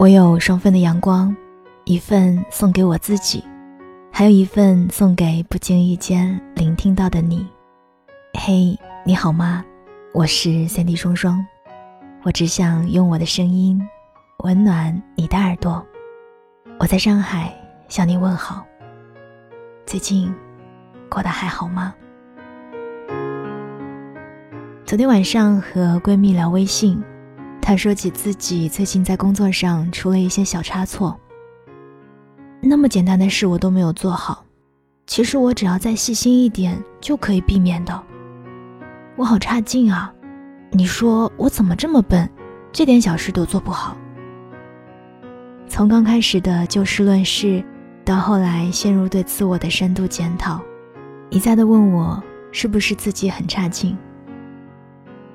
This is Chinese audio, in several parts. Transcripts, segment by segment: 我有2份的阳光，一份送给我自己，还有一份送给不经意间聆听到的你。嘿，你好吗？我是Sandy双双，我只想用我的声音温暖你的耳朵。我在上海向你问好，最近过得还好吗？昨天晚上和闺蜜聊微信，她说起自己最近在工作上出了一些小差错。那么简单的事我都没有做好，其实我只要再细心一点就可以避免的。我好差劲啊，你说我怎么这么笨，这点小事都做不好。从刚开始的就事论事，到后来陷入对自我的深度检讨，一再的问我是不是自己很差劲。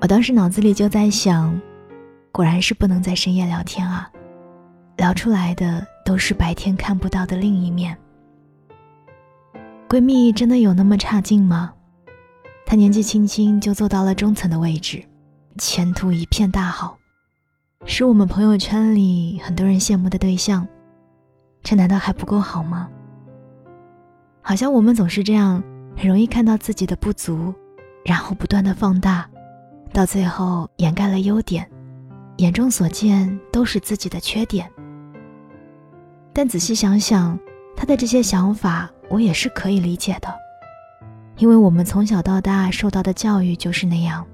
我当时脑子里就在想，果然是不能在深夜聊天啊，聊出来的都是白天看不到的另一面。闺蜜真的有那么差劲吗？她年纪轻轻就做到了中层的位置，前途一片大好，是我们朋友圈里很多人羡慕的对象。这难道还不够好吗？好像我们总是这样，很容易看到自己的不足，然后不断的放大，到最后掩盖了优点，眼中所见都是自己的缺点。但仔细想想，他的这些想法我也是可以理解的，因为我们从小到大受到的教育就是那样，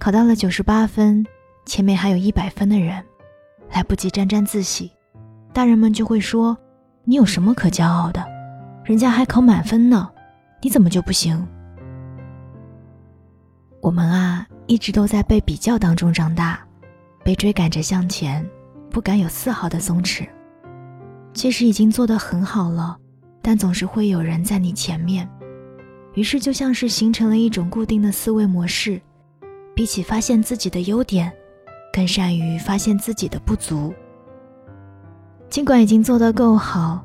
考到了98分，前面还有100分的人，来不及沾沾自喜，大人们就会说，你有什么可骄傲的，人家还考满分呢，你怎么就不行？我们啊，一直都在被比较当中长大，被追赶着向前，不敢有丝毫的松弛。即使已经做得很好了，但总是会有人在你前面，于是就像是形成了一种固定的思维模式，比起发现自己的优点，更善于发现自己的不足。尽管已经做得够好，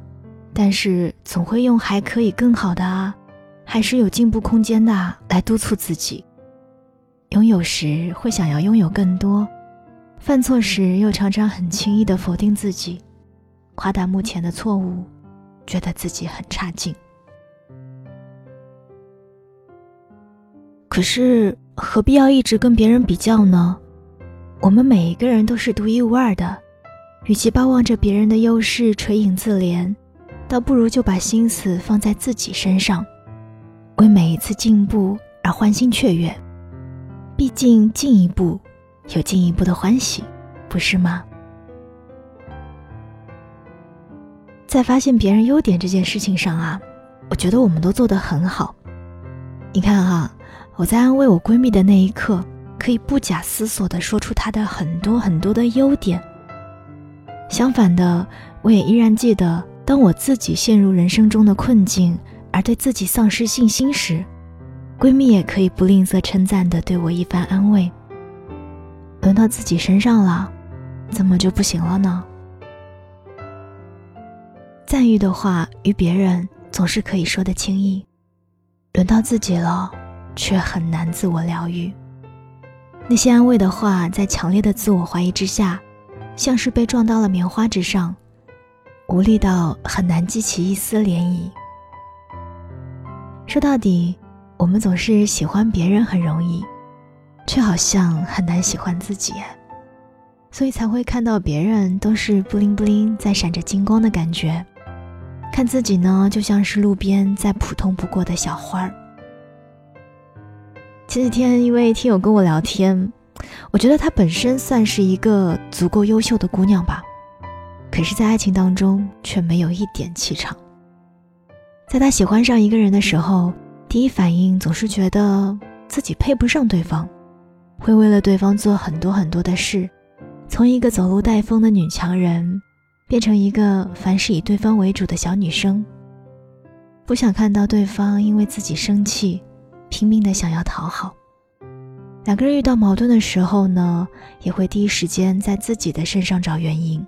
但是总会用还可以更好的啊，还是有进步空间的啊，来督促自己。拥有时会想要拥有更多，犯错时又常常很轻易地否定自己，夸大目前的错误，觉得自己很差劲。可是何必要一直跟别人比较呢？我们每一个人都是独一无二的，与其巴望着别人的优势垂影自怜，倒不如就把心思放在自己身上，为每一次进步而欢欣雀跃。毕竟进一步有进一步的欢喜，不是吗？在发现别人优点这件事情上啊，我觉得我们都做得很好。你看啊，我在安慰我闺蜜的那一刻，可以不假思索地说出她的很多很多的优点。相反的，我也依然记得，当我自己陷入人生中的困境，而对自己丧失信心时，闺蜜也可以不吝啬称赞地对我一番安慰。轮到自己身上了，怎么就不行了呢？赞誉的话与别人总是可以说得轻易，轮到自己了，却很难自我疗愈。那些安慰的话，在强烈的自我怀疑之下，像是被撞到了棉花之上，无力到很难激起一丝涟漪。说到底，我们总是喜欢别人很容易，却好像很难喜欢自己，所以才会看到别人都是布灵布灵在闪着金光的感觉，看自己呢，就像是路边再普通不过的小花儿。前几天一位听友跟我聊天，我觉得她本身算是一个足够优秀的姑娘吧，可是在爱情当中却没有一点气场。在她喜欢上一个人的时候，第一反应总是觉得自己配不上对方，会为了对方做很多很多的事，从一个走路带风的女强人，变成一个凡事以对方为主的小女生。不想看到对方因为自己生气，拼命的想要讨好。两个人遇到矛盾的时候呢，也会第一时间在自己的身上找原因。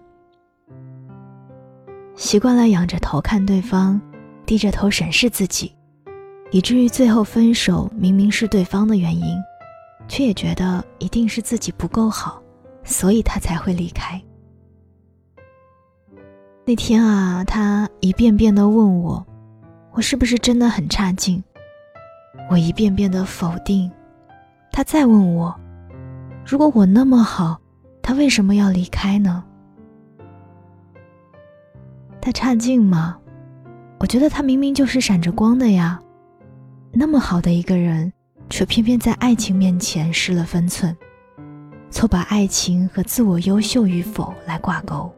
习惯了仰着头看对方，低着头审视自己，以至于最后分手，明明是对方的原因，却也觉得一定是自己不够好，所以他才会离开。那天啊，他一遍遍地问我，我是不是真的很差劲？我一遍遍地否定。他再问我，如果我那么好，他为什么要离开呢？他差劲吗？我觉得他明明就是闪着光的呀，那么好的一个人，却偏偏在爱情面前失了分寸，错把爱情和自我优秀与否来挂钩。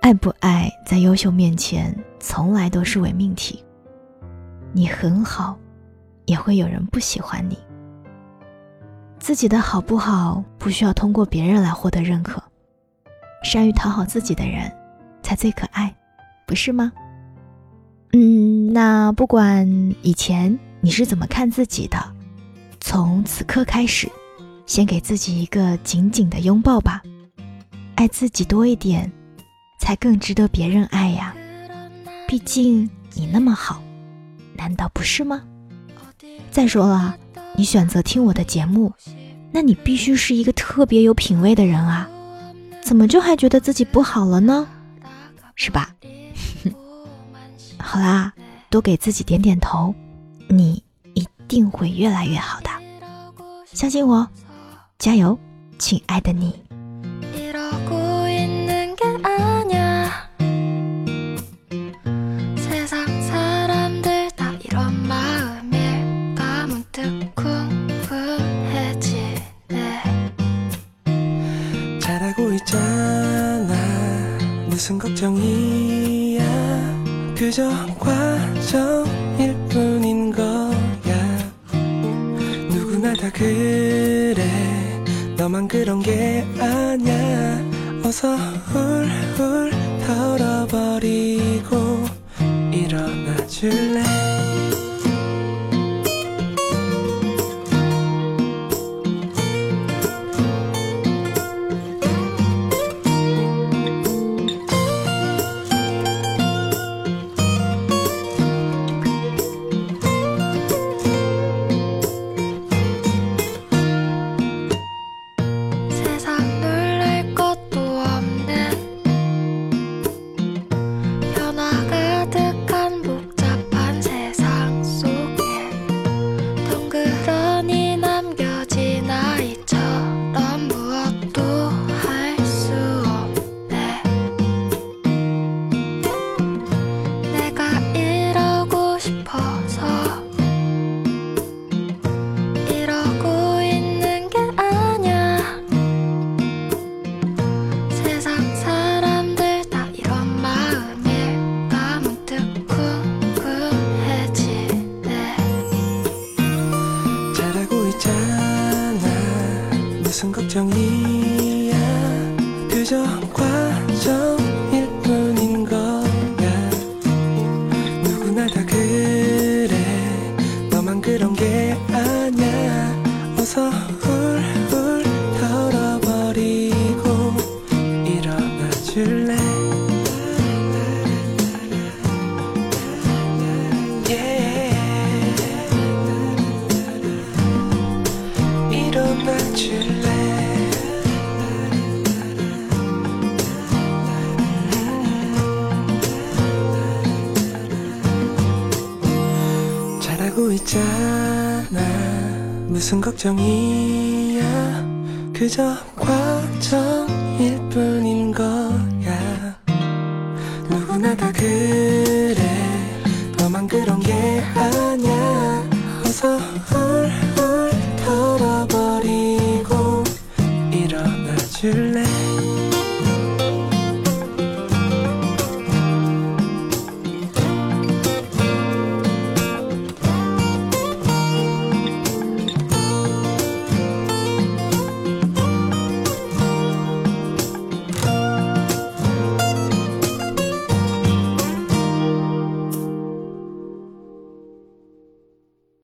爱不爱在优秀面前从来都是伪命题，你很好也会有人不喜欢你。自己的好不好不需要通过别人来获得认可，善于讨好自己的人才最可爱，不是吗？那不管以前你是怎么看自己的，从此刻开始，先给自己一个紧紧的拥抱吧。爱自己多一点，才更值得别人爱呀。毕竟你那么好，难道不是吗？再说了，你选择听我的节目，那你必须是一个特别有品味的人啊，怎么就还觉得自己不好了呢？是吧？好啦，多给自己点点头，你一定会越来越好的，相信我，加油，亲爱的你。그저 과정일 뿐인 거야. 누구나 다 그래. 너만 그런 게 아냐. 어서 훌훌 털어버리고 일어나 줄래. 무슨 걱정이야. 그저 과정일 뿐인 거야. 누구나 다 그래. 너만 그런 게 아냐. 어서 훌훌 털어버리고 일어나 줄래. yeah. 일어나 줄래. 있잖아 무슨 걱정이야. 그저 과정일 뿐인 거야. 누구나 다 그래. 너만 그런 게 아냐.